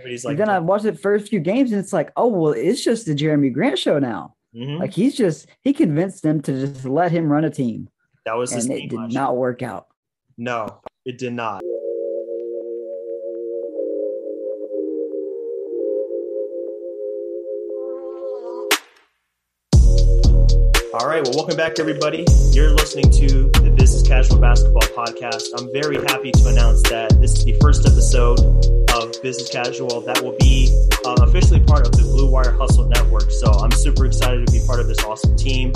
Everybody's like, then I watched the first few games and it's like, oh, well, it's just the Jeremy Grant show now. Mm-hmm. Like he convinced them to just let him run a team. That was his thing. It did not work out. No, it did not. All right, well, welcome back, everybody. You're listening to the Business Casual Basketball Podcast. I'm very happy to announce that this is the first episode of Business Casual that will be officially part of the Blue Wire Hustle Network. So I'm super excited to be part of this awesome team.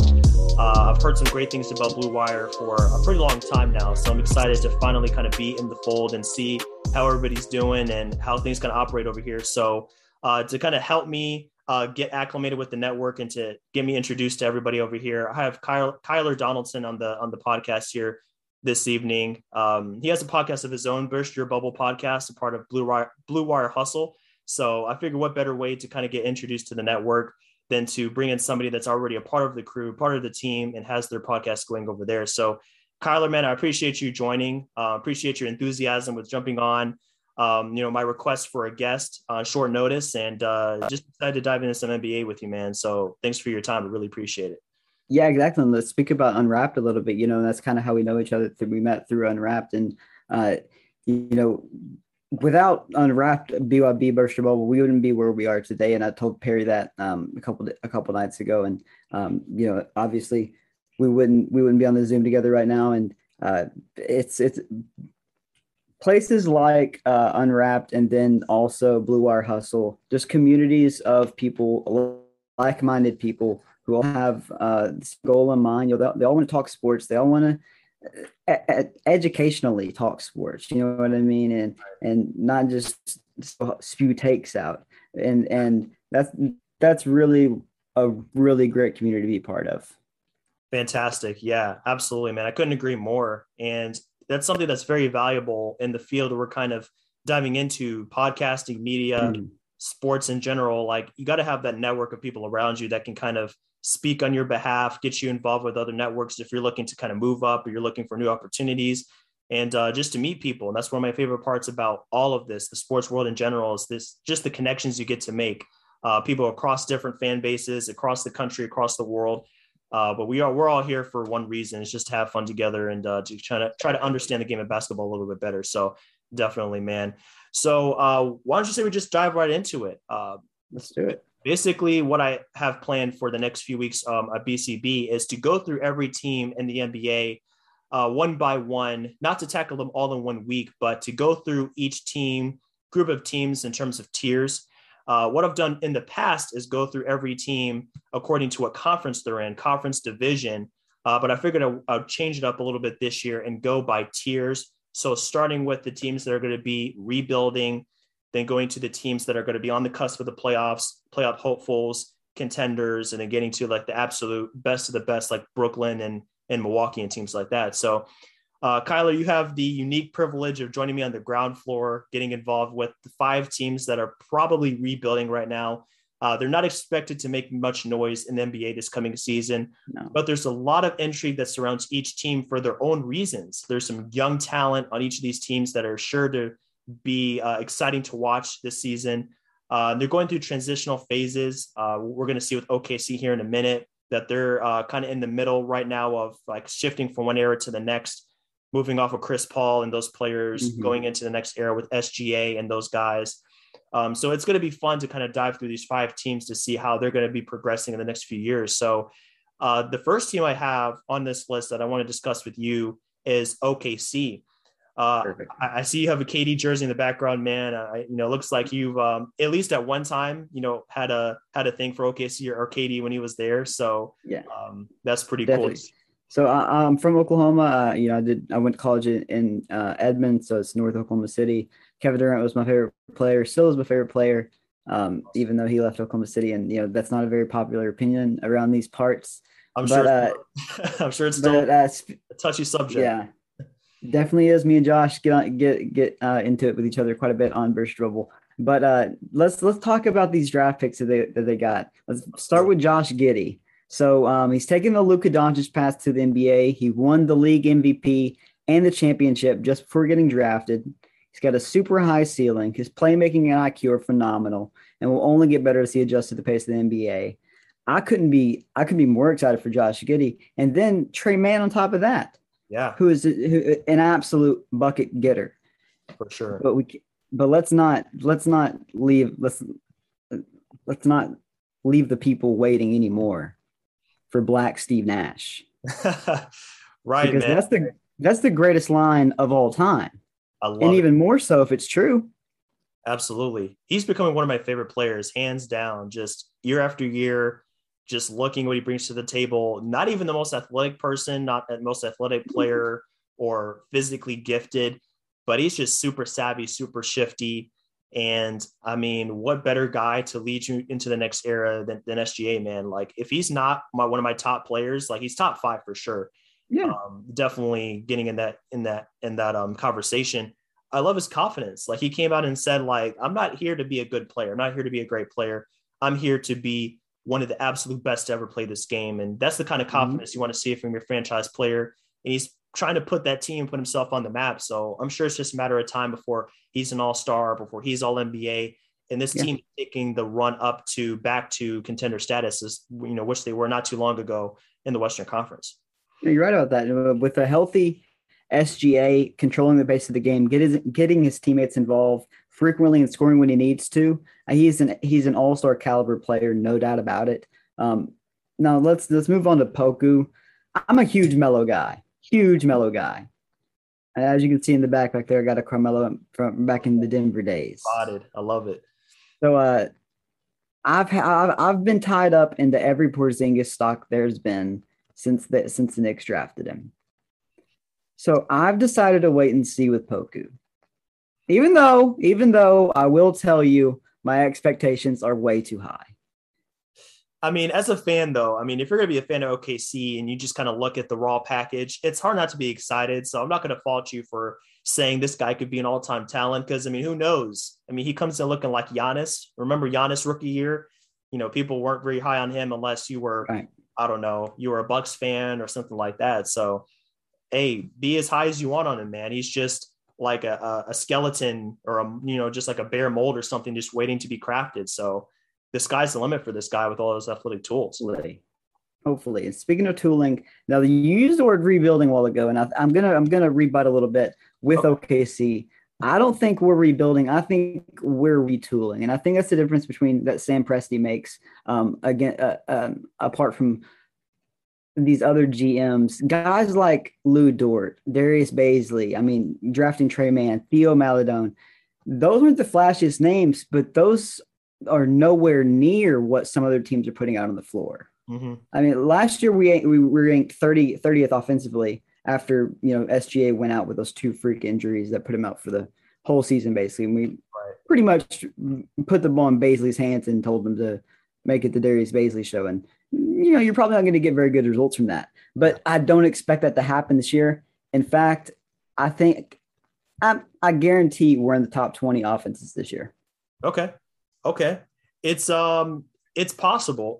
I've heard some great things about Blue Wire for a pretty long time now, so I'm excited to finally kind of be in the fold and see how everybody's doing and how things can operate over here. So to kind of help me get acclimated with the network and to get me introduced to everybody over here, I have Kyler Donaldson on the podcast here this evening. He has a podcast of his own, Burst Your Bubble Podcast, a part of Blue Wire Hustle. So I figured what better way to kind of get introduced to the network than to bring in somebody that's already a part of the crew, part of the team, and has their podcast going over there. So Kyler, man, I appreciate you joining. Appreciate your enthusiasm with jumping on. My request for a guest on short notice, and just decided to dive into some NBA with you, man. So thanks for your time. I really appreciate it. Yeah, exactly. And let's speak about Unwrapped a little bit. You know, that's kind of how we know each other. We met through Unwrapped, and, without Unwrapped, BYB Burst Your Bubble, we wouldn't be where we are today. And I told Perry that a couple nights ago, and, obviously we wouldn't be on the Zoom together right now. And it's places like Unwrapped and then also Blue Wire Hustle, just communities of people, like-minded people who all have this goal in mind. They all want to talk sports. They all want to educationally talk sports. You know what I mean? And not just spew takes out. And that's really a really great community to be part of. Fantastic. Yeah, absolutely, man. I couldn't agree more. And that's something that's very valuable in the field we're kind of diving into, podcasting, media, sports in general. Like, you got to have that network of people around you that can kind of speak on your behalf, get you involved with other networks if you're looking to kind of move up or you're looking for new opportunities, and just to meet people. And that's one of my favorite parts about all of this, the sports world in general, is this, just the connections you get to make, people across different fan bases, across the country, across the world. But we're all here for one reason. It's just to have fun together and to try to understand the game of basketball a little bit better. So definitely, man. So why don't you say we just dive right into it? Let's do it. Basically, what I have planned for the next few weeks at BCB is to go through every team in the NBA one by one, not to tackle them all in 1 week, but to go through each team, group of teams in terms of tiers. What I've done in the past is go through every team according to what conference they're in, conference division. But I figured I'll change it up a little bit this year and go by tiers. So starting with the teams that are going to be rebuilding, then going to the teams that are going to be on the cusp of the playoffs, playoff hopefuls, contenders, and then getting to like the absolute best of the best, like Brooklyn and Milwaukee and teams like that. So Kyler, you have the unique privilege of joining me on the ground floor, getting involved with the 5 teams that are probably rebuilding right now. They're not expected to make much noise in the NBA this coming season, but there's a lot of intrigue that surrounds each team for their own reasons. There's some young talent on each of these teams that are sure to be exciting to watch this season. They're going through transitional phases. We're going to see with OKC here in a minute that they're kind of in the middle right now of like shifting from one era to the next, moving off of Chris Paul and those players, going into the next era with SGA and those guys. So it's going to be fun to kind of dive through these 5 teams to see how they're going to be progressing in the next few years. So the first team I have on this list that I want to discuss with you is OKC. I see you have a KD jersey in the background, man. Looks like you've at least at one time, had a thing for OKC or KD when he was there. So yeah, that's pretty definitely cool. So I'm from Oklahoma. I went to college in Edmond, so it's North Oklahoma City. Kevin Durant was my favorite player, still is my favorite player, even though he left Oklahoma City. And, that's not a very popular opinion around these parts. I'm sure it's still a touchy subject. Yeah, definitely is. Me and Josh get into it with each other quite a bit on Burst Dribble. But let's talk about these draft picks that they got. Let's start with Josh Giddey. So he's taking the Luka Doncic path to the NBA. He won the league MVP and the championship just before getting drafted. He's got a super high ceiling. His playmaking and IQ are phenomenal and will only get better as he adjusts to the pace of the NBA. I couldn't be more excited for Josh Giddey. And then Trey Mann on top of that. Yeah. Who is an absolute bucket getter. For sure. But let's not leave the people waiting anymore for Black Steve Nash. Right, because man. That's the greatest line of all time. Even more so if it's true. Absolutely. He's becoming one of my favorite players, hands down, just year after year, just looking what he brings to the table. Not even the most athletic person, not the most athletic player or physically gifted, but he's just super savvy, super shifty. And I mean, what better guy to lead you into the next era than SGA, man? Like if he's not one of my top players, like he's top five for sure. Yeah, definitely getting in that conversation. I love his confidence. Like he came out and said, like, I'm not here to be a good player. I'm not here to be a great player. I'm here to be one of the absolute best to ever play this game. And that's the kind of confidence you want to see from your franchise player. And he's trying to put himself on the map. So I'm sure it's just a matter of time before he's an all-star, before he's all NBA. And this team is taking the run up to back to contender status, is, you know, which they were not too long ago in the Western Conference. You're right about that. With a healthy SGA controlling the pace of the game, getting his teammates involved frequently and scoring when he needs to, he's an all-star caliber player, no doubt about it. Now let's move on to Poku. I'm a huge Melo guy. As you can see in the back there, I got a Carmelo from back in the Denver days. Spotted. I love it. So I've been tied up into every Porzingis stock there's been since the Knicks drafted him. So I've decided to wait and see with Poku. Even though I will tell you my expectations are way too high. I mean, as a fan though, I mean, if you're going to be a fan of OKC and you just kind of look at the raw package, it's hard not to be excited. So I'm not going to fault you for saying this guy could be an all-time talent. Cause I mean, who knows? I mean, he comes in looking like Giannis. Remember Giannis rookie year, you know, people weren't very high on him unless you were, right, I don't know, you were a Bucks fan or something like that. So, hey, be as high as you want on him, man. He's just like a skeleton or, just like a bare mold or something, just waiting to be crafted. So the sky's the limit for this guy with all those athletic tools. Hopefully. And speaking of tooling, now you used the word rebuilding a while ago, and I'm going to rebut a little bit with OKC. I don't think we're rebuilding. I think we're retooling. And I think that's the difference between that Sam Presti makes apart from these other GMs, guys like Lou Dort, Darius Bazley. I mean, drafting Trey Mann, Theo Maladone. Those weren't the flashiest names, but those are nowhere near what some other teams are putting out on the floor. Mm-hmm. I mean, last year we ranked 30th offensively, after, you know, SGA went out with those two freak injuries that put him out for the whole season, basically. And we pretty much put the ball in Bazley's hands and told him to make it the Darius Bazley show. And, you know, you're probably not going to get very good results from that. But I don't expect that to happen this year. In fact, I think I guarantee we're in the top 20 offenses this year. Okay. It's possible.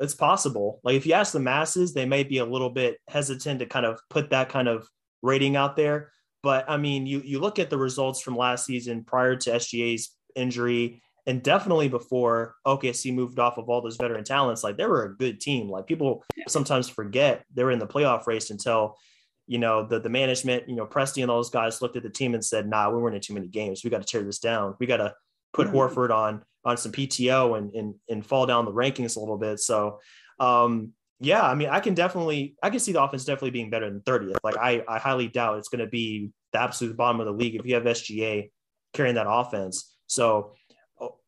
Like if you ask the masses, they may be a little bit hesitant to kind of put that kind of rating out there. But I mean, you look at the results from last season prior to SGA's injury and definitely before OKC moved off of all those veteran talents, like they were a good team. Like people sometimes forget they were in the playoff race until, you know, the management, you know, Presti and all those guys looked at the team and said, nah, we weren't in too many games. We got to tear this down. We got to put Horford on some PTO and fall down the rankings a little bit. So I mean, I can see the offense definitely being better than 30th. Like I highly doubt it's going to be the absolute bottom of the league if you have SGA carrying that offense. So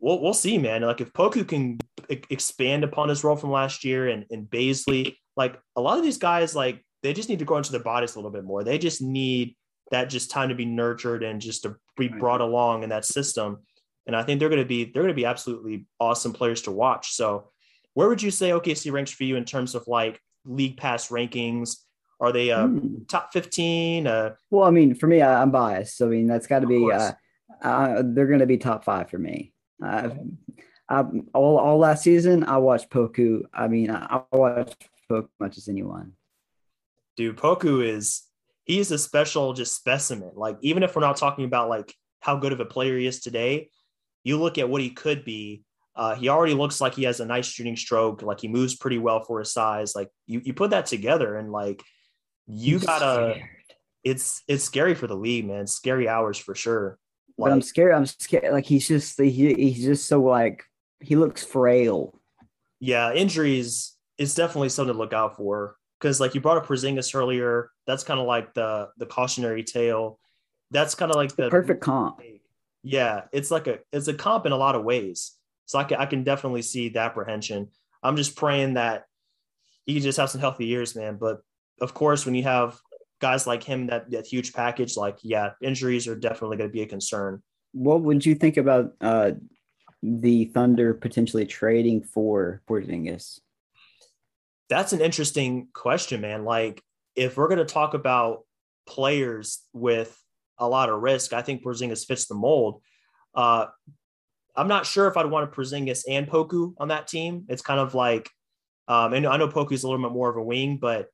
we'll see, man. Like if Poku can expand upon his role from last year and Bazley, like a lot of these guys, like they just need to grow into their bodies a little bit more. They just need that just time to be nurtured and just to be brought along in that system. And I think they're going to be absolutely awesome players to watch. So where would you say OKC ranks for you in terms of like league pass rankings? Are they top 15? Well, I mean, for me, I'm biased. So, I mean, that's got to be, they're going to be top five for me. All last season, I watched Poku. I mean, I watched Poku as much as anyone. Dude, Poku is a special just specimen. Like, even if we're not talking about like how good of a player he is today, you look at what he could be. He already looks like he has a nice shooting stroke. Like he moves pretty well for his size. Like you put that together and like, you gotta, it's scary for the league, man. Scary hours for sure. Like, but I'm scared. Like he's just so like, he looks frail. Yeah. Injuries is definitely something to look out for. Cause like you brought up Porzingis earlier. That's kind of like the cautionary tale. That's kind of like the perfect comp. Yeah. It's like it's a comp in a lot of ways. So I can definitely see the apprehension. I'm just praying that he can just have some healthy years, man. But of course, when you have guys like him, that huge package, like, yeah, injuries are definitely going to be a concern. What would you think about the Thunder potentially trading for Porzingis? That's an interesting question, man. Like, if we're going to talk about players with a lot of risk, I think Porzingis fits the mold. I'm not sure if I'd want to Porzingis and Poku on that team. It's kind of like, and I know Poku's a little bit more of a wing, but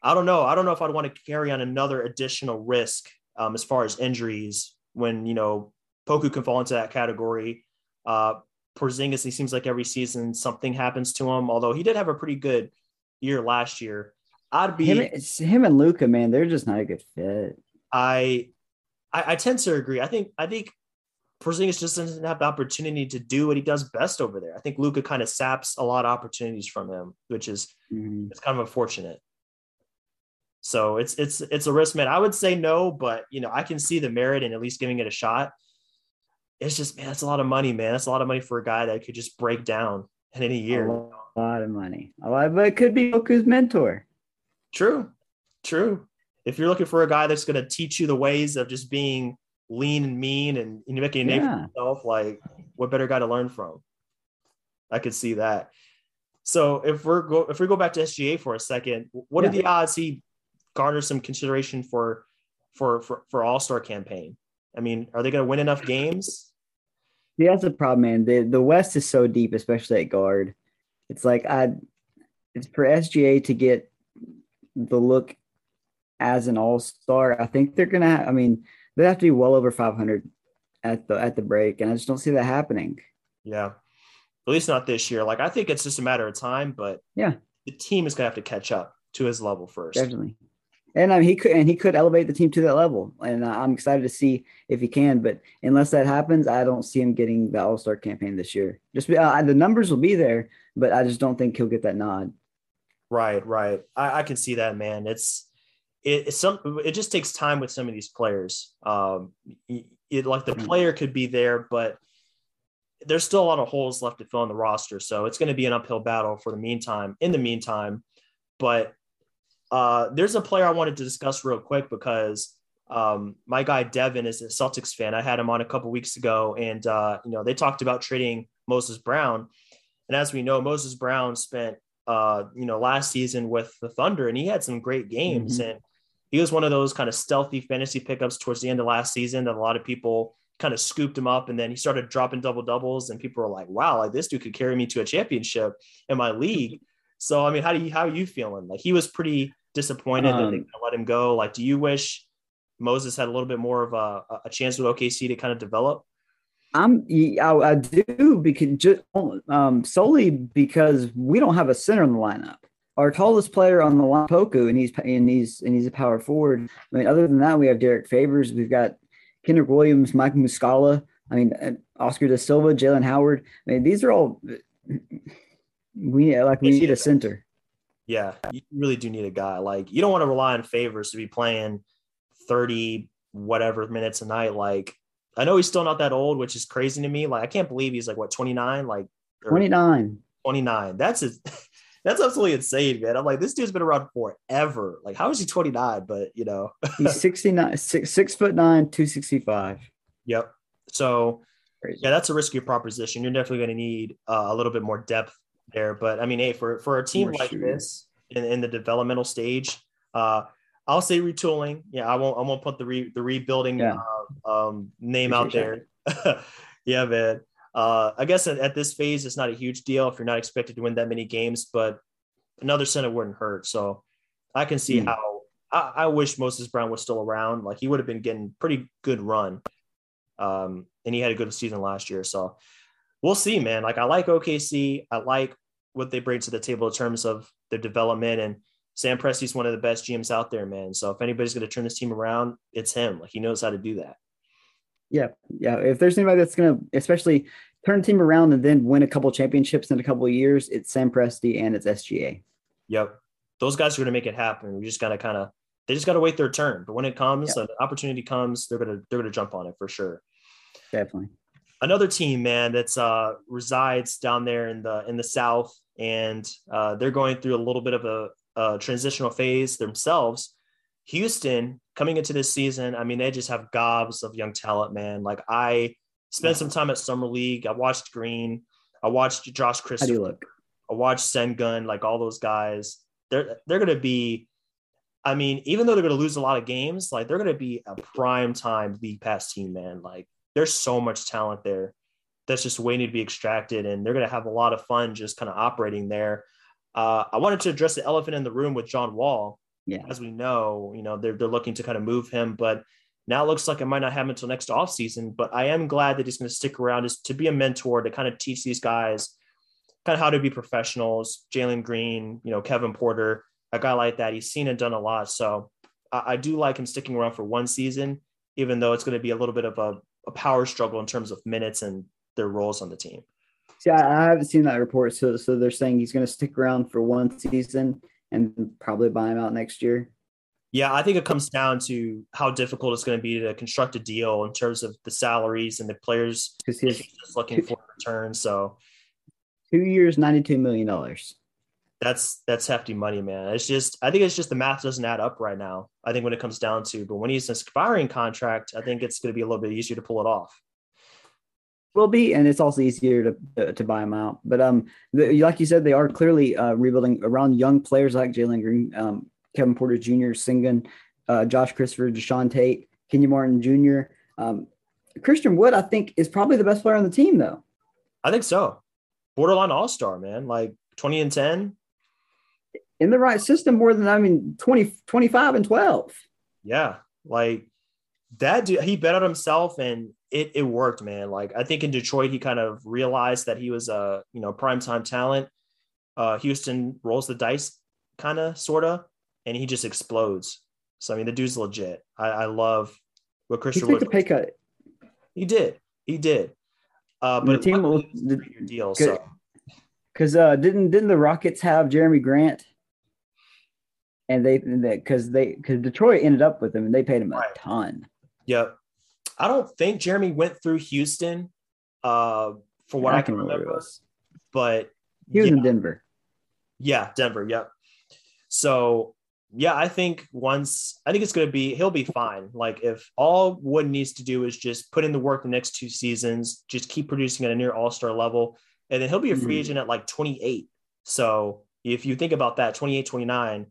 I don't know. I don't know if I'd want to carry on another additional risk as far as injuries when, you know, Poku can fall into that category. Porzingis, he seems like every season something happens to him, although he did have a pretty good year last year. Him and Luka, man, they're just not a good fit. I tend to agree. I think Porzingis just doesn't have the opportunity to do what he does best over there. I think Luka kind of saps a lot of opportunities from him, which is it's kind of unfortunate. So it's a risk, man. I would say no, but you know, I can see the merit in at least giving it a shot. It's just, man, that's a lot of money, man. That's a lot of money for a guy that could just break down in any year. A lot of money. A lot, but it could be Oku's mentor. True. If you're looking for a guy that's going to teach you the ways of just being lean and mean and you make a name for yourself, like what better guy to learn from? I could see that. So if we go back to SGA for a second, what are the odds he garners some consideration for All-Star campaign? I mean, are they going to win enough games? Yeah, that's the problem, man. The West is so deep, especially at guard. It's like it's for SGA to get the look as an All-Star. I think they're going to. I mean, they have to be well over 500 at the break, and I just don't see that happening. Yeah, at least not this year. Like I think it's just a matter of time, but yeah, the team is going to have to catch up to his level first. Definitely, and I mean, he could elevate the team to that level, and I'm excited to see if he can. But unless that happens, I don't see him getting the All-Star campaign this year. Just the numbers will be there, but I just don't think he'll get that nod. Right. I can see that, man. It just takes time with some of these players. Like the player could be there, but there's still a lot of holes left to fill in the roster. So it's going to be an uphill battle in the meantime, but there's a player I wanted to discuss real quick because my guy Devin is a Celtics fan. I had him on a couple weeks ago and you know, they talked about trading Moses Brown. And as we know, Moses Brown spent, you know, last season with the Thunder and he had some great games and he was one of those kind of stealthy fantasy pickups towards the end of last season that a lot of people kind of scooped him up. And then he started dropping double doubles and people were like, wow, like this dude could carry me to a championship in my league. So, I mean, how are you feeling? Like he was pretty disappointed that they kind of let him go. Like, do you wish Moses had a little bit more of a chance with OKC to kind of develop? I do because just solely because we don't have a center in the lineup. Our tallest player on the line, Poku, and he's a power forward. I mean, other than that, we have Derek Favors, we've got Kendrick Williams, Mike Muscala. I mean, Oscar Da Silva, Jalen Howard. I mean, these are all we need a center. Yeah, you really do need a guy. Like you don't want to rely on Favors to be playing 30 whatever minutes a night. Like I know he's still not that old, which is crazy to me. Like I can't believe he's like what 29, like 29. That's absolutely insane, man. I'm like, this dude's been around forever. Like, how is he 29? But, you know. He's 69, 6 foot 9, 265. Yep. So, crazy. Yeah, that's a risky proposition. You're definitely going to need a little bit more depth there. But, I mean, hey, for a team like this in the developmental stage, I'll say retooling. Yeah, I won't put the rebuilding name appreciate out there. Yeah, man. I guess at this phase, it's not a huge deal if you're not expected to win that many games, but another center wouldn't hurt. So I can see how I wish Moses Brown was still around. Like he would have been getting pretty good run And he had a good season last year. So we'll see, man. Like, I like OKC. I like what they bring to the table in terms of their development. And Sam Presti is one of the best GMs out there, man. So if anybody's going to turn this team around, it's him. Like, he knows how to do that. Yeah. Yeah. If there's anybody that's going to especially turn the team around and then win a couple championships in a couple of years, it's Sam Presti and it's SGA. Yep. Those guys are going to make it happen. We just got to they just got to wait their turn. But when it comes, an opportunity comes, they're going to jump on it for sure. Definitely. Another team, man, that's resides down there in the South, and they're going through a little bit of a transitional phase themselves. Houston, coming into this season, I mean, they just have gobs of young talent, man. Like, I spent some time at Summer League. I watched Green. I watched Josh Christopher. How do you look? I watched Sengun, like all those guys. They're going to be, I mean, even though they're going to lose a lot of games, like, they're going to be a prime time league pass team, man. Like, there's so much talent there that's just waiting to be extracted, and they're going to have a lot of fun just kind of operating there. I wanted to address the elephant in the room with John Wall. Yeah. As we know, they're looking to kind of move him, but now it looks like it might not happen until next offseason. But I am glad that he's going to stick around is to be a mentor, to kind of teach these guys kind of how to be professionals. Jalen Green, Kevin Porter, a guy like that. He's seen and done a lot. So I do like him sticking around for one season, even though it's going to be a little bit of a power struggle in terms of minutes and their roles on the team. See, I haven't seen that report. So they're saying he's going to stick around for one season and probably buy him out next year. Yeah, I think it comes down to how difficult it's going to be to construct a deal in terms of the salaries and the players just looking for a return. So 2 years, $92 million. That's hefty money, man. I think the math doesn't add up right now, I think, when it comes down to, but when he's an expiring contract, I think it's going to be a little bit easier to pull it off. Will be, and it's also easier to buy them out. But like you said, they are clearly rebuilding around young players like Jalen Green, Kevin Porter Jr., Sengun, Josh Christopher, Deshaun Tate, Kenyon Martin Jr. Christian Wood, I think, is probably the best player on the team, though. I think so. Borderline all-star, man. Like 20 and 10. In the right system, 25 and 12. Yeah, like that dude, he bet on himself, and it worked, man. Like, I think in Detroit, he kind of realized that he was a, primetime talent. Houston rolls the dice kind of, sort of, and he just explodes. So, I mean, the dude's legit. I love what Christian Wood. He took a pay cut. He did. But the team will deal. So, because didn't the Rockets have Jeremy Grant? And because Detroit ended up with him and they paid him a ton. Yep. I don't think Jeremy went through Houston, for what I can remember, but he was in Denver. Yeah, Denver. Yep. So yeah, I think he'll be fine. Like, if all Wood needs to do is just put in the work the next two seasons, just keep producing at a near all-star level, and then he'll be a free agent at like 28. So if you think about that, 28, 29,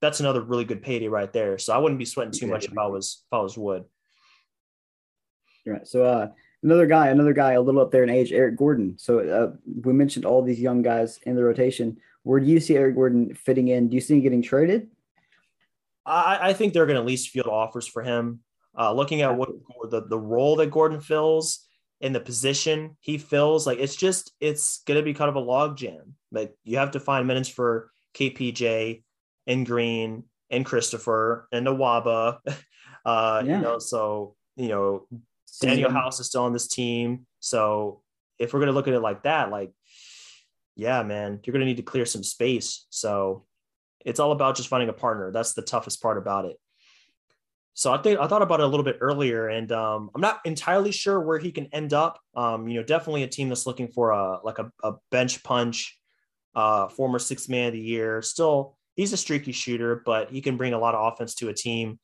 that's another really good payday right there. So I wouldn't be sweating too much if I was Wood. Right. So another guy a little up there in age, Eric Gordon. So we mentioned all these young guys in the rotation. Where do you see Eric Gordon fitting in? Do you see him getting traded? I think they're going to at least field offers for him. Looking at what the role that Gordon fills and the position he fills, like, it's going to be kind of a logjam. Like, you have to find minutes for KPJ and Green and Christopher and Nawaba. Daniel House is still on this team. So if we're going to look at it like that, like, yeah, man, you're going to need to clear some space. So it's all about just finding a partner. That's the toughest part about it. So I thought about it a little bit earlier, and I'm not entirely sure where he can end up. Definitely a team that's looking for a bench punch, former sixth man of the year. Still, he's a streaky shooter, but he can bring a lot of offense to a team.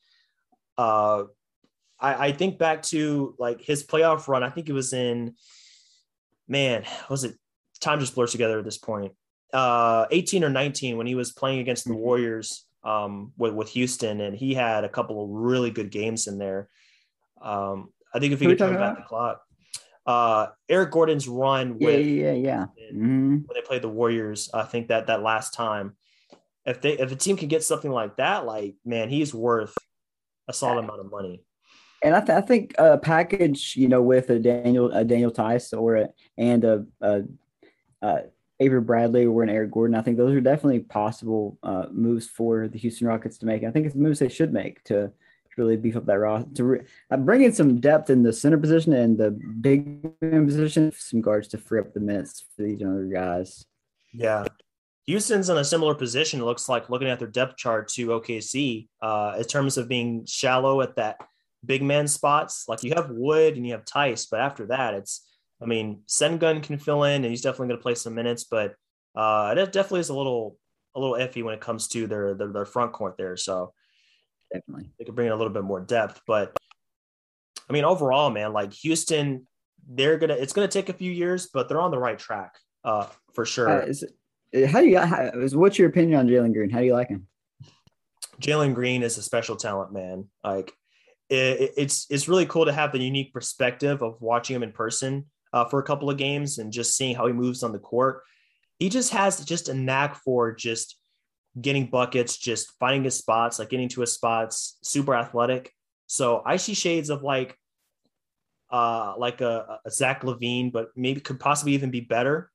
I think back to like his playoff run. I think it was time just blurs together at this point, 18 or 19, when he was playing against the Warriors with Houston, and he had a couple of really good games in there. I think if he could turn back the clock, Eric Gordon's run with when they played the Warriors, I think that last time, if a team can get something like that, like, man, he's worth a solid amount of money. And I think a package, you know, with a Daniel Tice or Avery Bradley or an Eric Gordon, I think those are definitely possible moves for the Houston Rockets to make. I think it's moves they should make to really beef up that roster, to bring in some depth in the center position and the big man position, some guards to free up the minutes for these other guys. Yeah. Houston's in a similar position, it looks like, looking at their depth chart to OKC in terms of being shallow at that big man spots. Like, you have Wood and you have Tice, but after that, it's, I mean, Sengun can fill in and he's definitely going to play some minutes, but it definitely is a little iffy when it comes to their front court there. So definitely they could bring in a little bit more depth, but I mean, overall, man, like Houston, it's going to take a few years, but they're on the right track for sure. What's your opinion on Jalen Green? How do you like him? Jalen Green is a special talent, man. Like it's really cool to have the unique perspective of watching him in person for a couple of games and just seeing how he moves on the court. He just has a knack for just getting buckets, just finding his spots, like getting to his spots, super athletic. So I see shades of like a Zach LaVine, but maybe could possibly even be better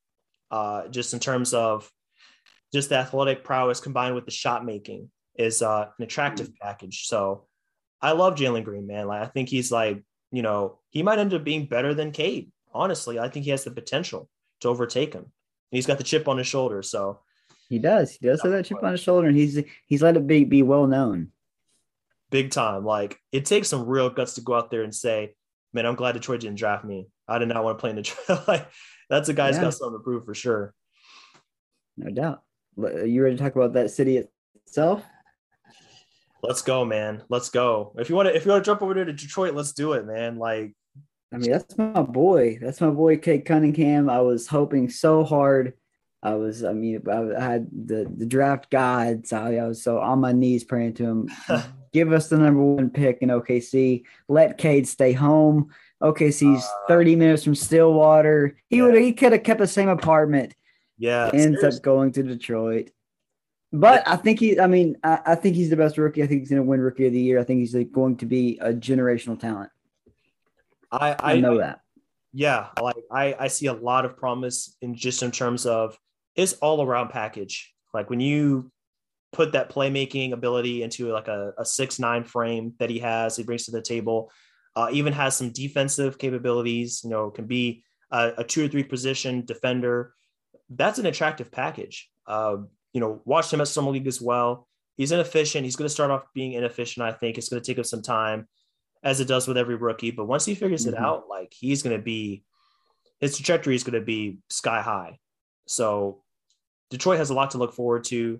just in terms of just the athletic prowess combined with the shot making is an attractive package. So I love Jalen Green, man. Like, I think he's like, you know, he might end up being better than Cade. Honestly, I think he has the potential to overtake him. And he's got the chip on his shoulder. So He does have that chip on his shoulder, and he's let it be well known. Big time. Like, it takes some real guts to go out there and say, man, I'm glad Detroit didn't draft me. I did not want to play in Detroit. Like, that's a guy's got something to prove for sure. No doubt. Are you ready to talk about that city itself? Let's go, man. Let's go. If you want to jump over there to Detroit, let's do it, man. Like, I mean, that's my boy. That's my boy, Cade Cunningham. I was hoping so hard. I had the draft guide. So I was so on my knees praying to him, give us the number 1 pick in OKC. Let Cade stay home. OKC's 30 minutes from Stillwater. He could have kept the same apartment. Yeah, ends up going to Detroit. But I think I think he's the best rookie. I think he's going to win Rookie of the Year. I think he's going to be a generational talent. I know that. Yeah, like I see a lot of promise in terms of his all-around package. Like, when you put that playmaking ability into like a 6'9" frame that he brings to the table, even has some defensive capabilities, you know, can be a 2 or 3 position defender. That's an attractive package. You know, watched him at Summer League as well. He's inefficient. He's going to start off being inefficient, I think. It's going to take him some time, as it does with every rookie. But once he figures it out, like, his trajectory is going to be sky high. So Detroit has a lot to look forward to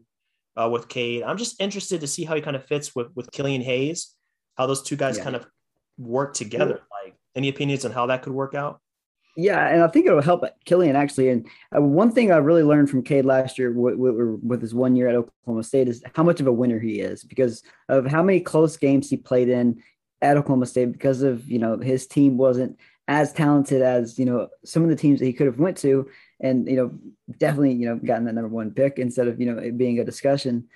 with Cade. I'm just interested to see how he kind of fits with Killian Hayes, how those two guys kind of work together. Like, any opinions on how that could work out? Yeah, and I think it'll help Killian, actually. And one thing I really learned from Cade last year with his 1 year at Oklahoma State is how much of a winner he is, because of how many close games he played in at Oklahoma State, because of, you know, his team wasn't as talented as, you know, some of the teams that he could have went to, and, you know, definitely, you know, gotten that number 1 pick instead of, you know, it being a discussion.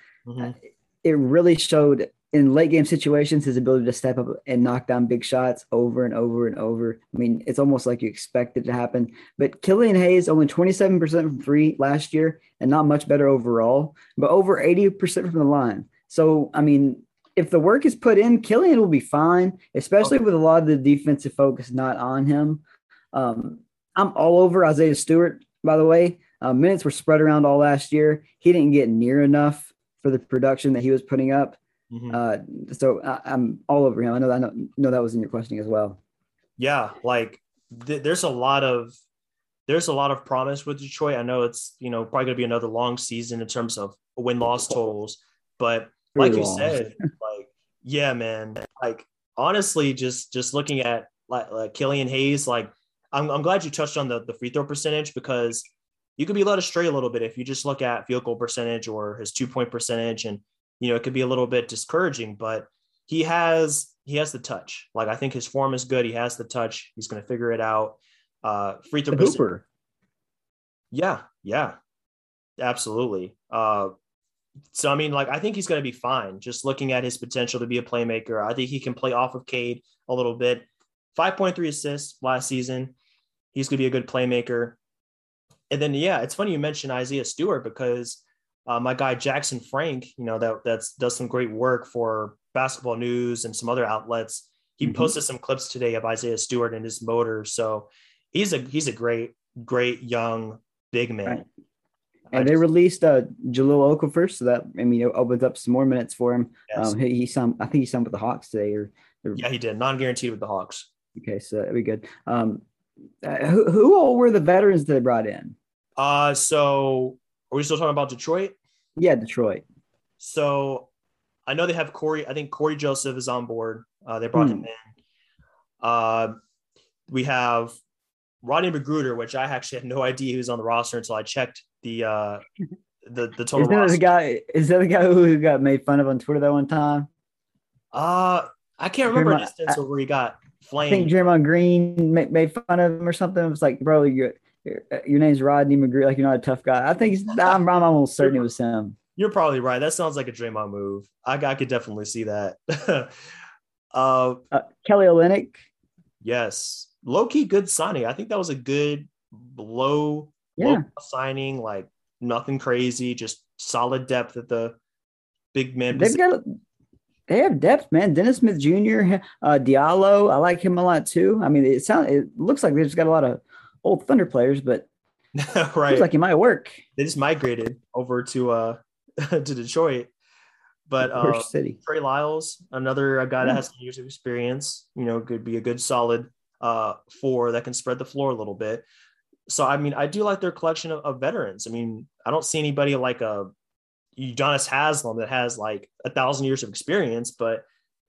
It really showed in late game situations, his ability to step up and knock down big shots over and over and over. I mean, it's almost like you expect it to happen. But Killian Hayes only 27% from three last year, and not much better overall, but over 80% from the line. So, I mean, if the work is put in, Killian will be fine, especially with a lot of the defensive focus not on him. I'm all over Isaiah Stewart, by the way. Minutes were spread around all last year. He didn't get near enough for the production that he was putting up. So I'm all over him. I know that was in your questioning as well. Yeah, like there's a lot of promise with Detroit. I know it's, you know, probably going to be another long season in terms of win-loss totals, but like you said, like, yeah, man, like, honestly, just looking at like Killian Hayes, like, I'm glad you touched on the free throw percentage, because you could be led astray a little bit if you just look at field goal percentage or his 2-point percentage. And, you know, it could be a little bit discouraging, but he has the touch. Like, I think his form is good. He has the touch. He's going to figure it out. Free throw percentage. Yeah. Absolutely. So, I mean, like, I think he's going to be fine. Just looking at his potential to be a playmaker, I think he can play off of Cade a little bit. 5.3 assists last season. He's going to be a good playmaker. And then, yeah, it's funny you mentioned Isaiah Stewart because my guy Jackson Frank, you know, that does some great work for Basketball News and some other outlets. He posted some clips today of Isaiah Stewart and his motor. So he's a great young big man. Right. And they released Jahlil Okafor, so that, I mean, it opens up some more minutes for him. Yes. I think he signed with the Hawks today. Yeah, he did. Non-guaranteed with the Hawks. Okay, so that'd be good. Who all were the veterans that they brought in? So are we still talking about Detroit? Yeah, Detroit. So I know they have Corey. I think Corey Joseph is on board. They brought him in. We have Rodney Magruder, which I actually had no idea he was on the roster until I checked the total roster. Is that the guy who got made fun of on Twitter that one time? I can't remember an instance where he got flamed. I think Draymond Green made fun of him or something. It was like, bro, your name's Rodney McGrew. Like, you're not a tough guy. I think I'm almost certain it was him. You're probably right. That sounds like a Draymond move. I could definitely see that. Kelly Olynyk. Yes. Low-key good signing. I think that was a good low signing. Like, nothing crazy. Just solid depth at the big man. They have depth, man. Dennis Smith Jr., Diallo. I like him a lot too. I mean, it looks like they've just got a lot of old Thunder players, but right. Looks like he might work. They just migrated over to Detroit, but City. Trey Lyles, another guy that has some years of experience, you know, could be a good solid four that can spread the floor a little bit. So, I mean, I do like their collection of veterans. I mean, I don't see anybody like a Udonis Haslam that has like 1,000 years of experience, but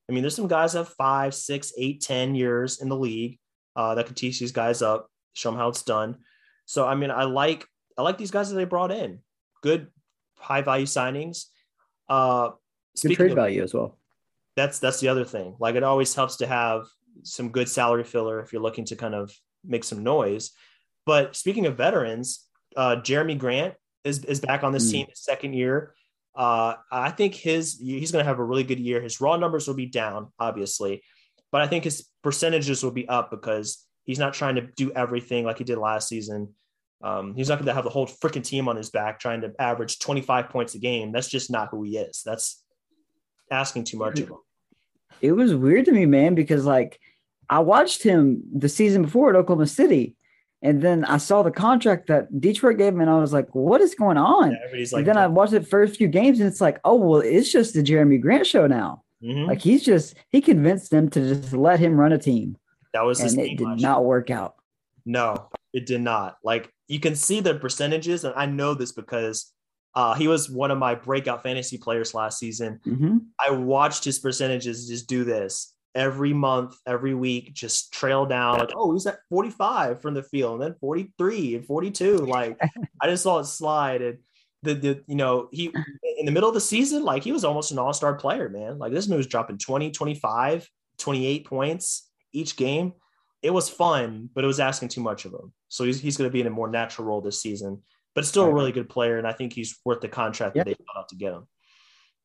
I mean, there's some guys that have 5, 6, 8, 10 years in the league that can teach these guys up, show them how it's done. So, I mean, I like these guys that they brought in. Good high value signings. Good trade value as well. That's the other thing. Like, it always helps to have some good salary filler if you're looking to kind of make some noise. But speaking of veterans, Jeremy Grant is back on this team, his second year. I think he's going to have a really good year. His raw numbers will be down, obviously, but I think his percentages will be up because he's not trying to do everything like he did last season. He's not going to have the whole freaking team on his back trying to average 25 points a game. That's just not who he is. That's asking too much of him. It was weird to me, man, because like I watched him the season before at Oklahoma City, and then I saw the contract that Detroit gave him, and I was like, what is going on? Yeah, everybody's like, and then I watched the first few games, and it's like, oh, well, it's just the Jeremy Grant show now. Mm-hmm. Like, he convinced them to just let him run a team. That was his team. Did not work out. No, it did not. Like, you can see the percentages, and I know this because he was one of my breakout fantasy players last season. Mm-hmm. I watched his percentages just do this every month, every week, just trail down. Like, oh, he's at 45 from the field, and then 43 and 42. Like, I just saw it slide. And he in the middle of the season, like, he was almost an all-star player, man. Like, this man was dropping 20, 25, 28 points each game. It was fun, but it was asking too much of him. So he's going to be in a more natural role this season. But still a really good player, and I think he's worth the contract that they put out to get him.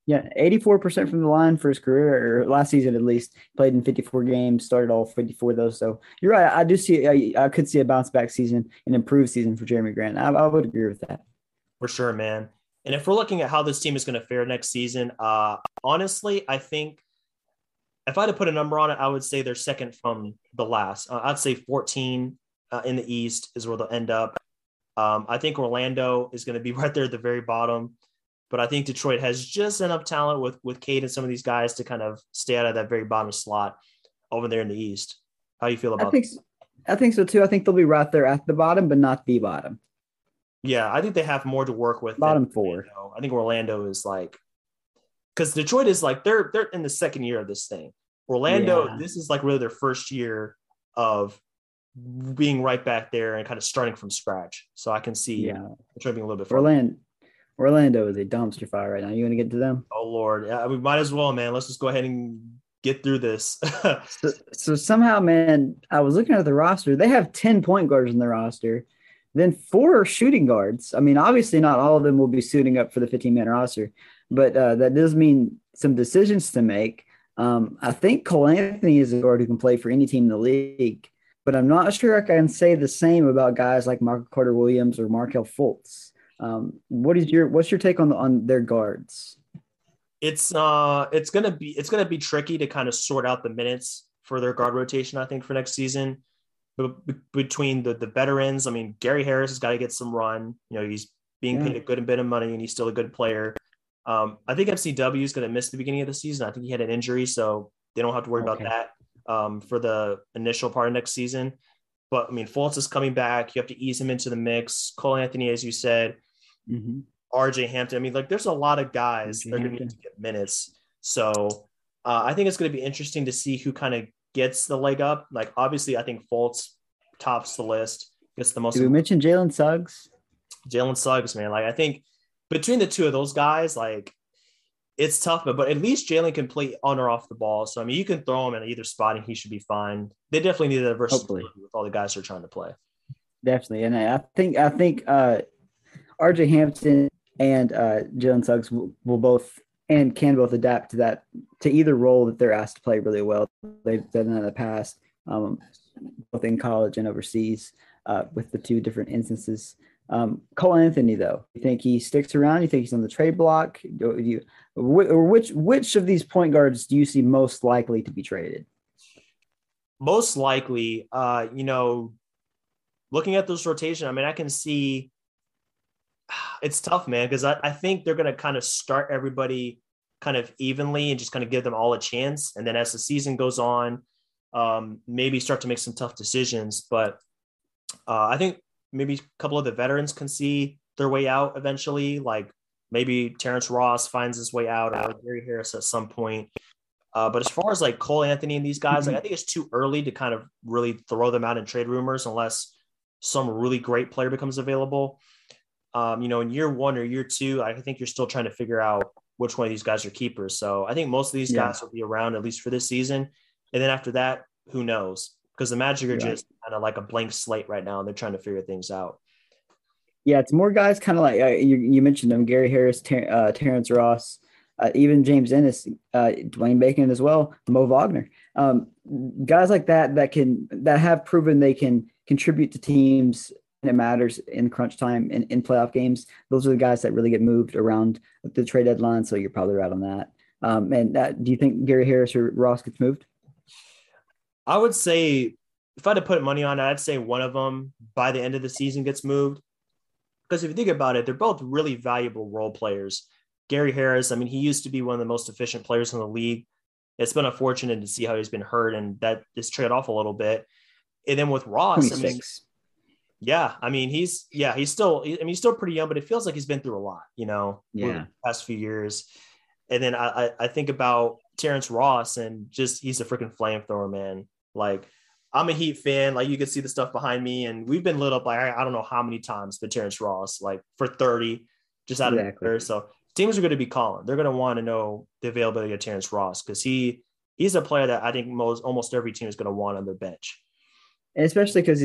Yeah, 84% from the line for his career, or last season at least. Played in 54 games, started all 54 of those. So you're right. I could see a bounce-back season, an improved season for Jeremy Grant. I would agree with that. For sure, man. And if we're looking at how this team is going to fare next season, honestly, I think if I had to put a number on it, I would say they're second from the last. I'd say 14 in the East is where they'll end up. I think Orlando is going to be right there at the very bottom, but I think Detroit has just enough talent with Cade and some of these guys to kind of stay out of that very bottom slot over there in the East. How do you feel about that? I think so too. I think they'll be right there at the bottom, but not the bottom. Yeah. I think they have more to work with. Bottom four. I think Orlando is like, cause Detroit is like, they're in the second year of this thing. Orlando, This is like really their first year of being right back there and kind of starting from scratch. So I can see tripping a little bit further. Orlando is a dumpster fire right now. You want to get to them? Oh, Lord. Yeah, we might as well, man. Let's just go ahead and get through this. so somehow, man, I was looking at the roster. They have 10 point guards in the roster. Then four shooting guards. I mean, obviously not all of them will be suiting up for the 15-man roster, but that does mean some decisions to make. I think Cole Anthony is a guard who can play for any team in the league, but I'm not sure I can say the same about guys like Michael Carter-Williams or Markelle Fultz. What's your take on their guards? It's gonna be tricky to kind of sort out the minutes for their guard rotation, I think, for next season. Between the veterans, I mean, Gary Harris has got to get some run. You know, he's being paid a good bit of money, and he's still a good player. I think MCW is going to miss the beginning of the season. I think he had an injury, so they don't have to worry about that for the initial part of next season. But, I mean, Fultz is coming back. You have to ease him into the mix. Cole Anthony, as you said, RJ Hampton. I mean, like, there's a lot of guys that are going to need to get minutes. So I think it's going to be interesting to see who kind of gets the leg up. Like, obviously, I think Fultz tops the list, gets the most. Did we mention Jalen Suggs? Jalen Suggs, man. Like, I think between the two of those guys, like, it's tough, but at least Jalen can play on or off the ball. So, I mean, you can throw him in either spot and he should be fine. They definitely need a versatility with all the guys they're trying to play. Definitely. And I think RJ Hampton and Jalen Suggs will both and can both adapt to that, to either role that they're asked to play really well. They've done that in the past, both in college and overseas, with the two different instances. Cole Anthony, though, you think he sticks around? You think he's on the trade block? Which of these point guards do you see most likely to be traded? Most likely, looking at this rotation, I mean, I can see it's tough, man, because I think they're going to kind of start everybody kind of evenly and just kind of give them all a chance. And then as the season goes on, maybe start to make some tough decisions. But I think maybe a couple of the veterans can see their way out eventually. Like maybe Terrence Ross finds his way out or Gary Harris at some point. But as far as like Cole Anthony and these guys, like I think it's too early to kind of really throw them out in trade rumors unless some really great player becomes available. In year one or year two, I think you're still trying to figure out which one of these guys are keepers. So I think most of these guys will be around at least for this season. And then after that, who knows? Because the Magic are just kind of like a blank slate right now, and they're trying to figure things out. Yeah, it's more guys kind of like you mentioned them, Gary Harris, Terrence Ross, even James Ennis, Dwayne Bacon as well, Mo Wagner. Guys like that have proven they can contribute to teams – it matters in crunch time and in playoff games. Those are the guys that really get moved around the trade deadline. So you're probably right on that. Do you think Gary Harris or Ross gets moved? I would say if I had to put money on it, I'd say one of them by the end of the season gets moved. Because if you think about it, they're both really valuable role players. Gary Harris, I mean, he used to be one of the most efficient players in the league. It's been unfortunate to see how he's been hurt and that is trade off a little bit. And then with Ross, 26. I mean, yeah, I mean, he's still pretty young, but it feels like he's been through a lot, over the past few years. And then I think about Terrence Ross and just, he's a freaking flamethrower, man. Like I'm a Heat fan. Like you can see the stuff behind me and we've been lit up by, I don't know how many times, but Terrence Ross, like for 30, just out of there. So teams are going to be calling. They're going to want to know the availability of Terrence Ross because he's a player that I think almost every team is going to want on their bench. Especially because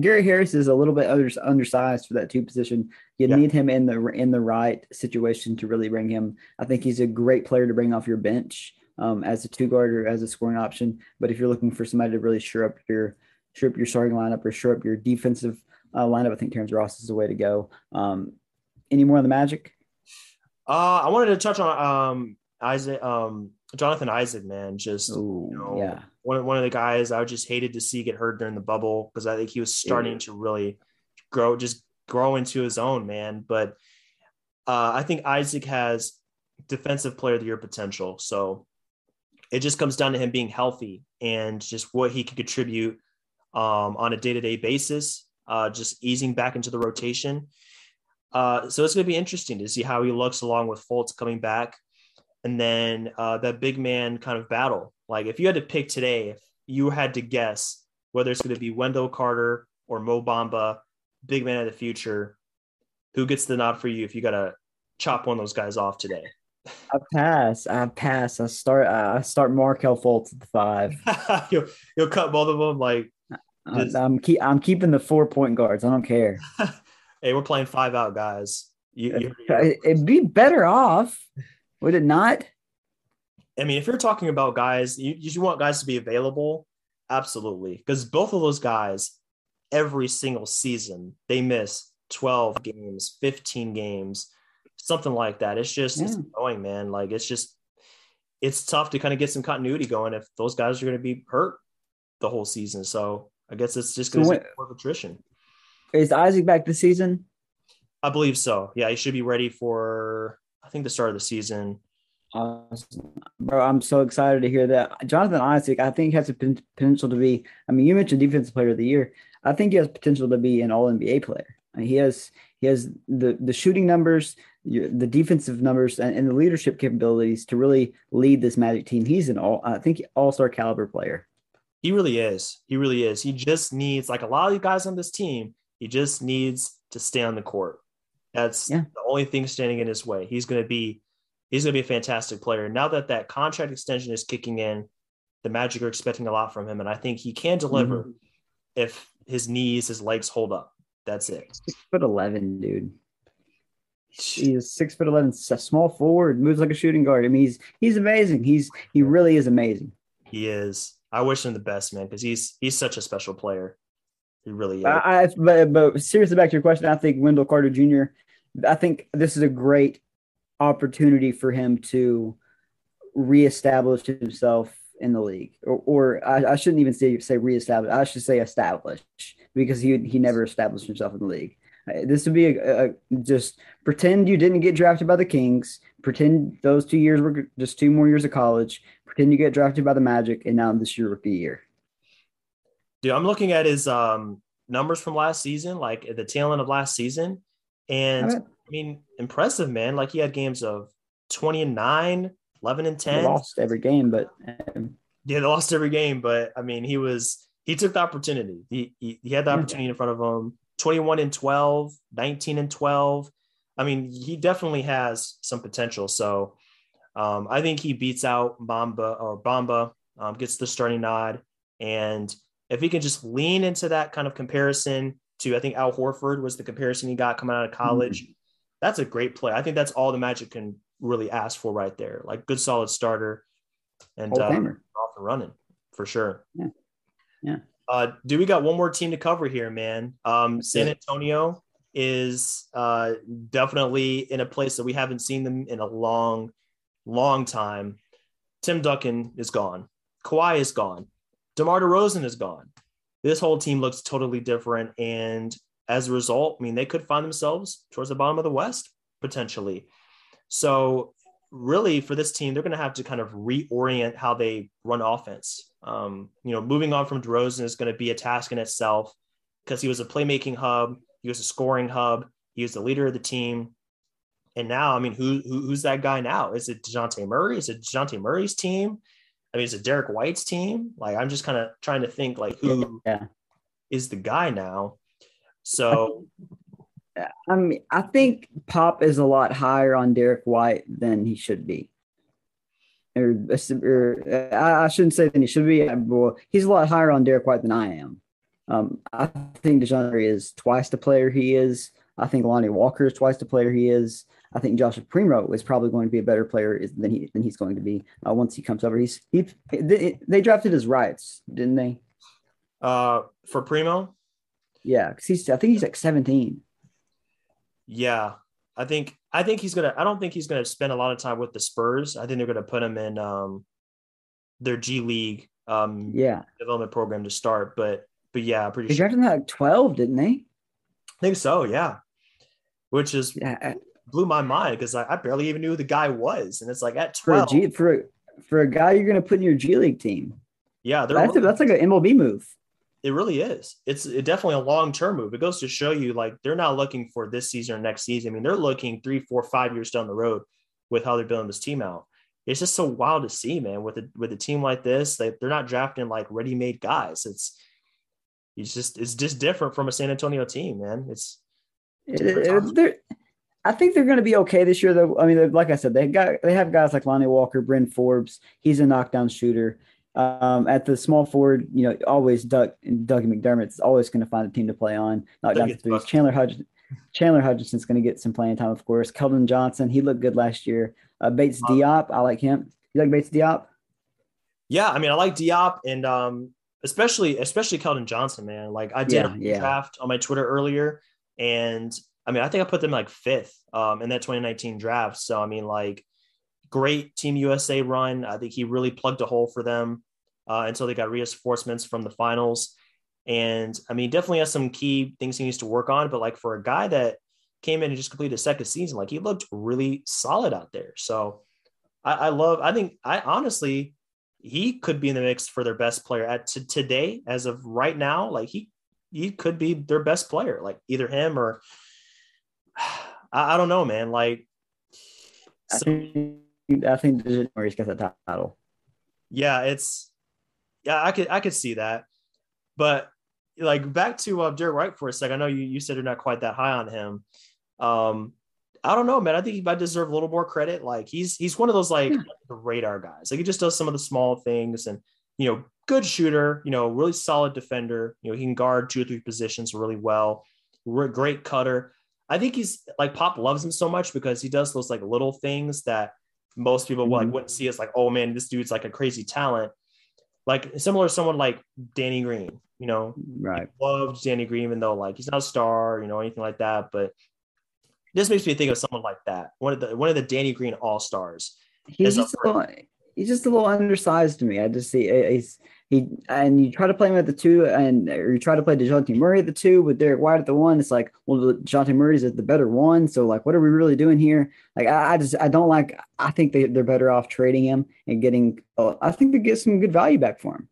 Gary Harris is a little bit undersized for that two position. You need him in the right situation to really bring him. I think he's a great player to bring off your bench as a two guard or as a scoring option. But if you're looking for somebody to really shore up your starting lineup or shore up your defensive lineup, I think Terrence Ross is the way to go. Any more on the Magic? I wanted to touch on Jonathan Isaac, man, just one of the guys I just hated to see get hurt during the bubble because I think he was starting to really grow into his own, man. But I think Isaac has defensive player of the year potential. So it just comes down to him being healthy and just what he can contribute on a day-to-day basis, just easing back into the rotation. So it's going to be interesting to see how he looks along with Fultz coming back. And then that big man kind of battle. Like if you had to pick today, if you had to guess whether it's going to be Wendell Carter or Mo Bamba, big man of the future, who gets the nod for you if you got to chop one of those guys off today? I pass. I start Markelle Fultz at the 5. You'll cut both of them. Like I'm keeping the 4-point guards. I don't care. Hey, we're playing 5-out guys. It'd be better off, would it not? I mean, if you're talking about guys, you want guys to be available. Absolutely. Because both of those guys, every single season, they miss 12 games, 15 games, something like that. It's just it's annoying, man. Like, it's tough to kind of get some continuity going if those guys are going to be hurt the whole season. So I guess it's just going to be more of attrition. Is Isaac back this season? I believe so. Yeah, he should be ready for, I think, the start of the season. Awesome. Bro, I'm so excited to hear that. Jonathan Isaac, I think, has the potential to be – I mean, you mentioned Defensive Player of the Year. I think he has potential to be an All-NBA player. I mean, he has the shooting numbers, the defensive numbers, and the leadership capabilities to really lead this Magic team. He's an all-star caliber player. He really is. He really is. He just needs, like a lot of you guys on this team, he just needs to stay on the court. That's the only thing standing in his way. He's going to be a fantastic player. Now that contract extension is kicking in, the Magic are expecting a lot from him, and I think he can deliver if his knees, his legs hold up. That's it. 6'11", dude. He's 6'11", small forward, moves like a shooting guard. I mean, he's amazing. He really is amazing. He is. I wish him the best, man, because he's such a special player. He really is. But seriously, back to your question, I think Wendell Carter Jr., I think this is a great opportunity for him to reestablish himself in the league, or I shouldn't even say reestablish. I should say establish, because he never established himself in the league. This would be just pretend you didn't get drafted by the Kings. Pretend those 2 years were just 2 more years of college. Pretend you get drafted by the Magic, and now this your rookie year. Dude, I'm looking at his numbers from last season, like at the tail end of last season, and I mean, impressive, man. Like, he had games of 20-9, 11-10. They lost every game, but they lost every game. But I mean, he took the opportunity. He had the opportunity in front of him. 21-12, 19-12. I mean, he definitely has some potential. So I think he beats out Bamba, gets the starting nod. And if he can just lean into that kind of comparison to, I think Al Horford was the comparison he got coming out of college. Mm-hmm. That's a great play. I think that's all the Magic can really ask for right there. Like, good, solid starter and off and running for sure. Yeah. Dude, we got one more team to cover here, man. San Antonio is definitely in a place that we haven't seen them in a long, long time. Tim Duncan is gone. Kawhi is gone. DeMar DeRozan is gone. This whole team looks totally different. And as a result, I mean, they could find themselves towards the bottom of the West potentially. So really for this team, they're going to have to kind of reorient how they run offense. Moving on from DeRozan is going to be a task in itself, because he was a playmaking hub. He was a scoring hub. He was the leader of the team. And now, I mean, who's that guy now? Is it DeJounte Murray? Is it DeJounte Murray's team? I mean, is it Derek White's team? Like, I'm just kind of trying to think, like, who is the guy now? So, I mean, I think Pop is a lot higher on Derek White than he should be. Or I shouldn't say than he should be. Well, he's a lot higher on Derek White than I am. I think DeJounte is twice the player he is. I think Lonnie Walker is twice the player he is. I think Josh Primo is probably going to be a better player than he's going to be once he comes over. They drafted his rights, didn't they? For Primo. Yeah, because I think he's like 17. Yeah, I think he's gonna. I don't think he's gonna spend a lot of time with the Spurs. I think they're gonna put him in their G League development program to start. But yeah, I'm pretty sure. They drafted him at like 12, didn't they? I think so. Yeah, which is blew my mind, because I barely even knew who the guy was, and it's like at 12 for a guy you're gonna put in your G League team. Yeah, that's like an MLB move. It really is. It's definitely a long-term move. It goes to show you, like, they're not looking for this season or next season. I mean, they're looking 3, 4, 5 years down the road with how they're building this team out. It's just so wild to see, man. With a team like this, they're not drafting like ready-made guys. It's just different from a San Antonio team, man. I think they're going to be okay this year, though. I mean, like I said, they have guys like Lonnie Walker, Bryn Forbes. He's a knockdown shooter. At the small forward, you know, always Dougie McDermott's always going to find a team to play on. Knock down threes. Chandler Hutchinson's going to get some playing time, of course. Keldon Johnson, he looked good last year. Bates Diop, I like him. You like Bates Diop? Yeah, I mean, I like Diop, and especially Keldon Johnson, man. Like I did a draft on my Twitter earlier, and I mean, I think I put them like fifth in that 2019 draft. So I mean, like, great Team USA run. I think he really plugged a hole for them until they got reinforcements from the finals. And I mean, definitely has some key things he needs to work on, but like for a guy that came in and just completed a second season, like he looked really solid out there. So I honestly, he could be in the mix for their best player at today, as of right now. Like he could be their best player, like either him or I don't know, man. Like, so, I think he's got the title. Yeah. I could see that, but like back to Derek Wright for a second. I know you said you're not quite that high on him. I don't know, man. I think he might deserve a little more credit. Like he's one of those, like, the radar guys. Like he just does some of the small things, and, you know, good shooter, you know, really solid defender. You know, he can guard two or three positions really well. Great cutter. I think he's like, Pop loves him so much because he does those like little things that most people like wouldn't see as like, oh man, this dude's like a crazy talent. Like similar to someone like Danny Green, you know, right? Loved Danny Green, even though like he's not a star, you know, anything like that. But this makes me think of someone like that. One of the Danny Green All-Stars. He's just a little undersized to me. I just see and you try to play him at the two, or you try to play DeJounte Murray at the two with Derek White at the one. It's like, well, DeJounte Murray's at the better one. So like, what are we really doing here? Like, I think they're better off trading him and getting, I think they get some good value back for him.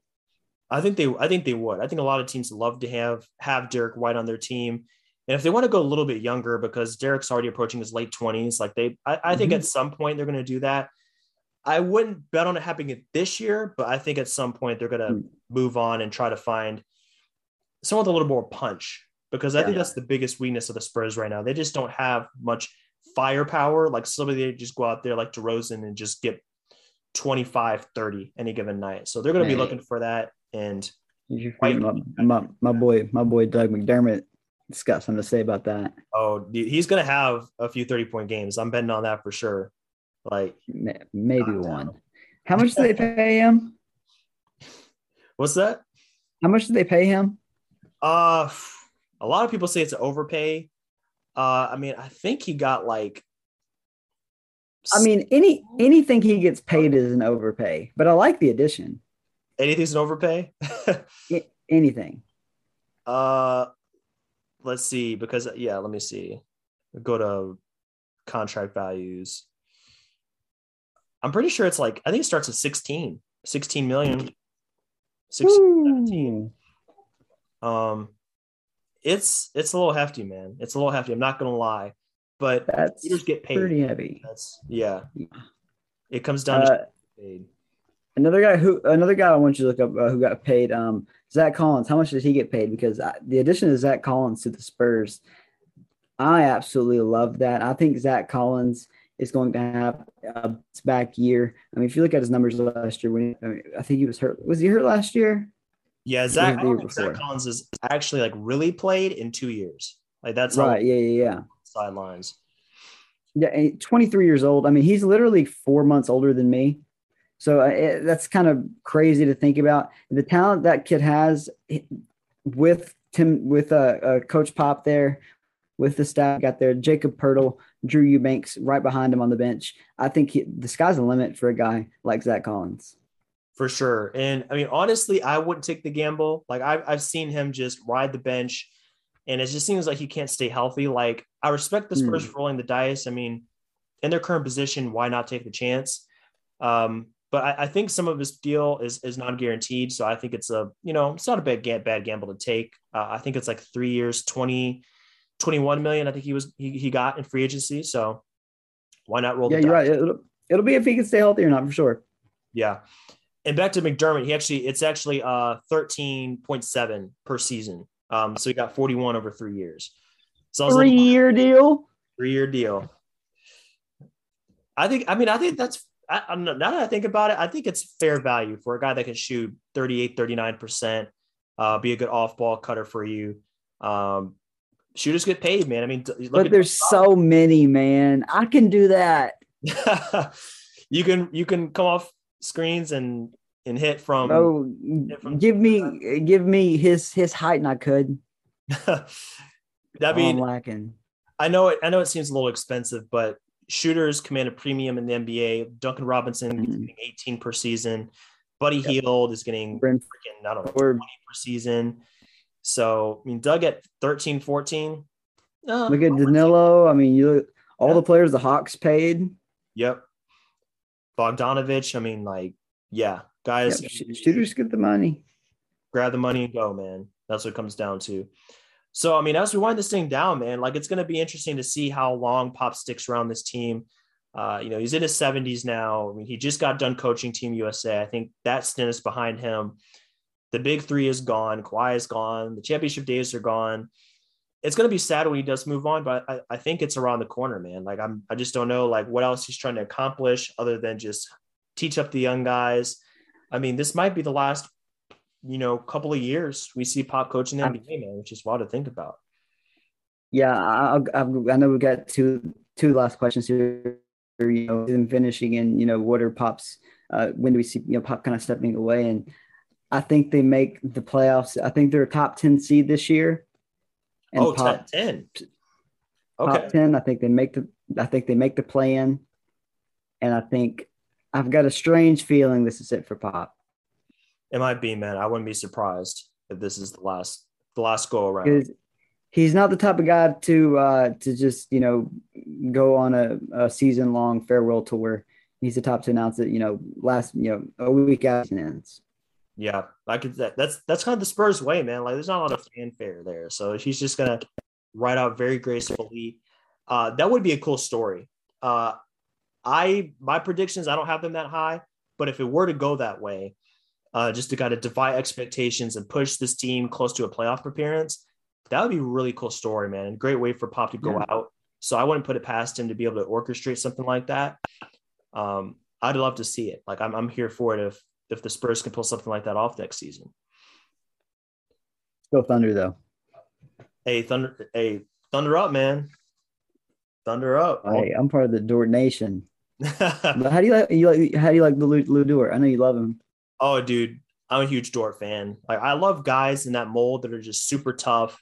I think they would. I think a lot of teams love to have Derek White on their team. And if they want to go a little bit younger, because Derek's already approaching his late 20s, like I think at some point they're going to do that. I wouldn't bet on it happening this year, but I think at some point they're going to move on and try to find someone with a little more punch, because I think that's the biggest weakness of the Spurs right now. They just don't have much firepower. Like somebody, they just go out there like DeRozan and just get 25, 30 any given night. So they're going to be looking for that. And my boy, Doug McDermott, has got something to say about that. Oh, he's going to have a few 30-point games. I'm betting on that for sure. Like maybe one. How much do they pay him? What's that? How much do they pay him? A lot of people say it's an overpay. I mean, I think he got like. I mean, anything he gets paid is an overpay, but I like the addition. Anything's an overpay. Anything. Let's see, because let me see. Go to contract values. I'm pretty sure it's like, I think it starts at 16 million, 17. It's a little hefty, man. It's a little hefty. I'm not going to lie, but that's get paid. Pretty heavy. It comes down to paid. Another guy I want you to look up who got paid. Zach Collins. How much did he get paid? Because the addition of Zach Collins to the Spurs, I absolutely love that. I think Zach Collins is going to have a back year. I mean, if you look at his numbers last year, I think he was hurt. Was he hurt last year? Yeah, Zach, I don't think Zach Collins has actually like really played in 2 years. Like that's right. Yeah. Sidelines. Yeah, and 23 years old. I mean, he's literally 4 months older than me. So that's kind of crazy to think about. The talent that kid has with Tim, with Coach Pop there, with the staff got there, Jacob Pertle, Drew Eubanks right behind him on the bench. I think the sky's the limit for a guy like Zach Collins. For sure. And I mean, honestly, I wouldn't take the gamble. Like I've seen him just ride the bench, and it just seems like he can't stay healthy. Like I respect the Spurs for rolling the dice. I mean, in their current position, why not take the chance? But I think some of his deal is non-guaranteed. So I think it's it's not a bad gamble to take. I think it's like 3 years, 21 million, I think he got in free agency. So why not roll the dice? Yeah, you're right. It'll be if he can stay healthy or not, for sure. Yeah. And back to McDermott, it's actually 13.7 per season. So he got 41 over 3 years. So three-year deal. I think that's I don't know. Now that I think about it, I think it's fair value for a guy that can shoot 38, 39%, be a good off-ball cutter for you. Shooters get paid, man. I mean, but there's so many, man. I can do that. You can come off screens and hit from. Oh, give me his height, and I could. I mean, I'm lacking. I know it seems a little expensive, but shooters command a premium in the NBA. Duncan Robinson is getting 18 per season. Buddy Hield is getting freaking, I don't know, 20 per season. So, I mean, Doug at 13, 14. Look at Danilo. I mean, you look all the players the Hawks paid. Yep. Bogdanovich. I mean, like, yeah, guys. Yep. Shooters get the money. Grab the money and go, man. That's what it comes down to. So, I mean, as we wind this thing down, man, like it's going to be interesting to see how long Pop sticks around this team. You know, he's in his 70s now. I mean, he just got done coaching Team USA. I think that stint is behind him. The big three is gone. Kawhi is gone. The championship days are gone. It's going to be sad when he does move on, but I think it's around the corner, man. Like, I just don't know, like, what else he's trying to accomplish other than just teach up the young guys. I mean, this might be the last – you know, couple of years we see Pop coaching the NBA, man, which is wild to think about. Yeah, I know we've got two last questions here. You know, them finishing, and you know, what are Pop's? When do we see Pop kind of stepping away? And I think they make the playoffs. I think they're a top 10 seed this year. And top 10. Okay. Top 10. I think they make the play-in, and I think I've got a strange feeling this is it for Pop. It might be, man. I wouldn't be surprised if this is the last go around. He's not the type of guy to just go on a season long farewell tour. He's the type to announce it, a week after it ends. Yeah, I could. That's kind of the Spurs way, man. Like there's not a lot of fanfare there, so he's just gonna ride out very gracefully. That would be a cool story. My predictions, I don't have them that high, but if it were to go that way. Just to kind of defy expectations and push this team close to a playoff appearance, that would be a really cool story, man. And great way for Pop to go out. So I wouldn't put it past him to be able to orchestrate something like that. I'd love to see it. Like I'm here for it if the Spurs can pull something like that off next season. Go Thunder though. Hey, Thunder up, man. Thunder up. Hey, I'm part of the Dort Nation. But how do you like the Lou Dort? I know you love him. Oh, dude, I'm a huge Dort fan. Like, I love guys in that mold that are just super tough,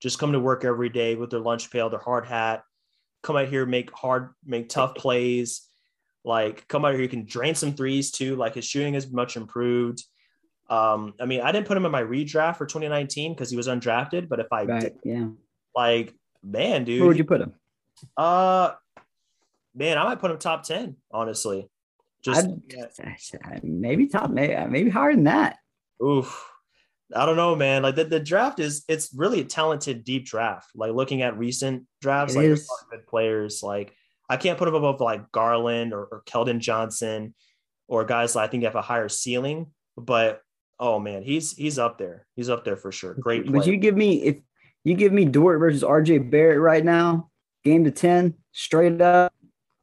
just come to work every day with their lunch pail, their hard hat, come out here, make tough plays. Like, come out here, you can drain some threes too. Like, his shooting is much improved. I mean, I didn't put him in my redraft for 2019 because he was undrafted, but if I did, like, man, dude. Where would you put him? Man, I might put him top 10, honestly. Maybe higher than that. Oof. I don't know, man. Like the draft it's really a talented, deep draft. Like looking at recent drafts, like there's a lot of good players. Like I can't put them above like Garland or Keldon Johnson or guys that I think have a higher ceiling, but oh man, he's up there. He's up there for sure. Great player. Would you give me, if you give me Dort versus RJ Barrett right now, game to 10, straight up.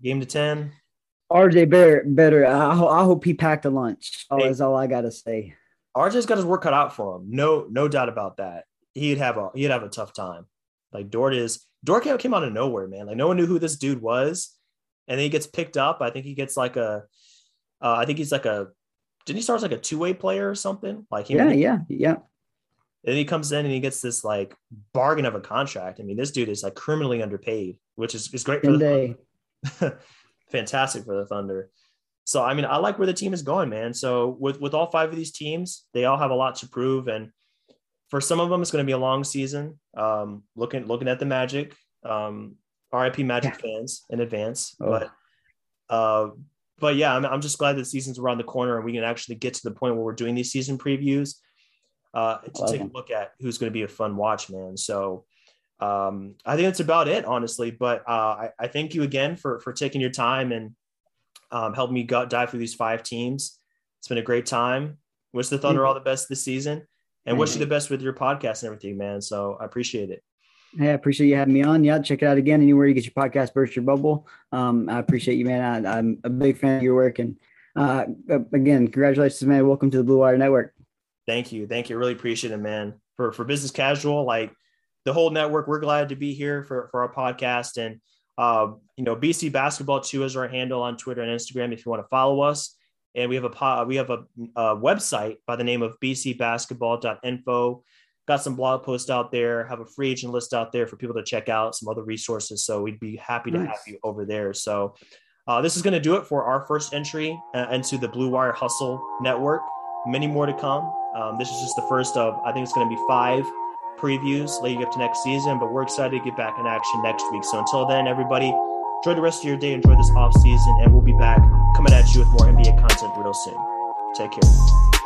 Game to 10. RJ Barrett better. I hope he packed a lunch. That's all I gotta say. RJ's got his work cut out for him. No doubt about that. He'd have a tough time. Like Dort came out of nowhere, man. Like no one knew who this dude was, and then he gets picked up. I think he gets like a. I think he's like a. Didn't he start as like a two-way player or something? Like yeah. And he comes in and he gets this like bargain of a contract. I mean, this dude is like criminally underpaid, which is great for the day. Fantastic for the Thunder. So, I mean, I like where the team is going, man. So with all five of these teams, they all have a lot to prove. And for some of them, it's going to be a long season. Looking at the Magic, RIP Magic fans in advance. Oh. But yeah, I'm just glad that season's around the corner and we can actually get to the point where we're doing these season previews to take a look at who's going to be a fun watch, man. So, I think that's about it, honestly, but I thank you again for taking your time and helping me dive through these five teams. It's been a great time. Wish the Thunder all the best this season and wish you the best with your podcast and everything, man. So I appreciate it. Hey, I appreciate you having me on. Yeah, check it out again anywhere you get your podcast, Burst Your Bubble. I appreciate you, man. I'm a big fan of your work. And again, congratulations, man. Welcome to the Blue Wire Network. Thank you. Thank you. Really appreciate it, man. For Business Casual, like the whole network, we're glad to be here for our podcast. And, you know, BC Basketball 2 is our handle on Twitter and Instagram if you want to follow us. And we have a website by the name of bcbasketball.info. Got some blog posts out there, have a free agent list out there for people to check out, some other resources. So we'd be happy to have you over there. So this is going to do it for our first entry into the Blue Wire Hustle Network. Many more to come. This is just the first of, I think it's going to be 5 previews leading up to next season, but we're excited to get back in action next week. So until then, everybody, enjoy the rest of your day, enjoy this off season, and we'll be back coming at you with more NBA content real soon. Take care.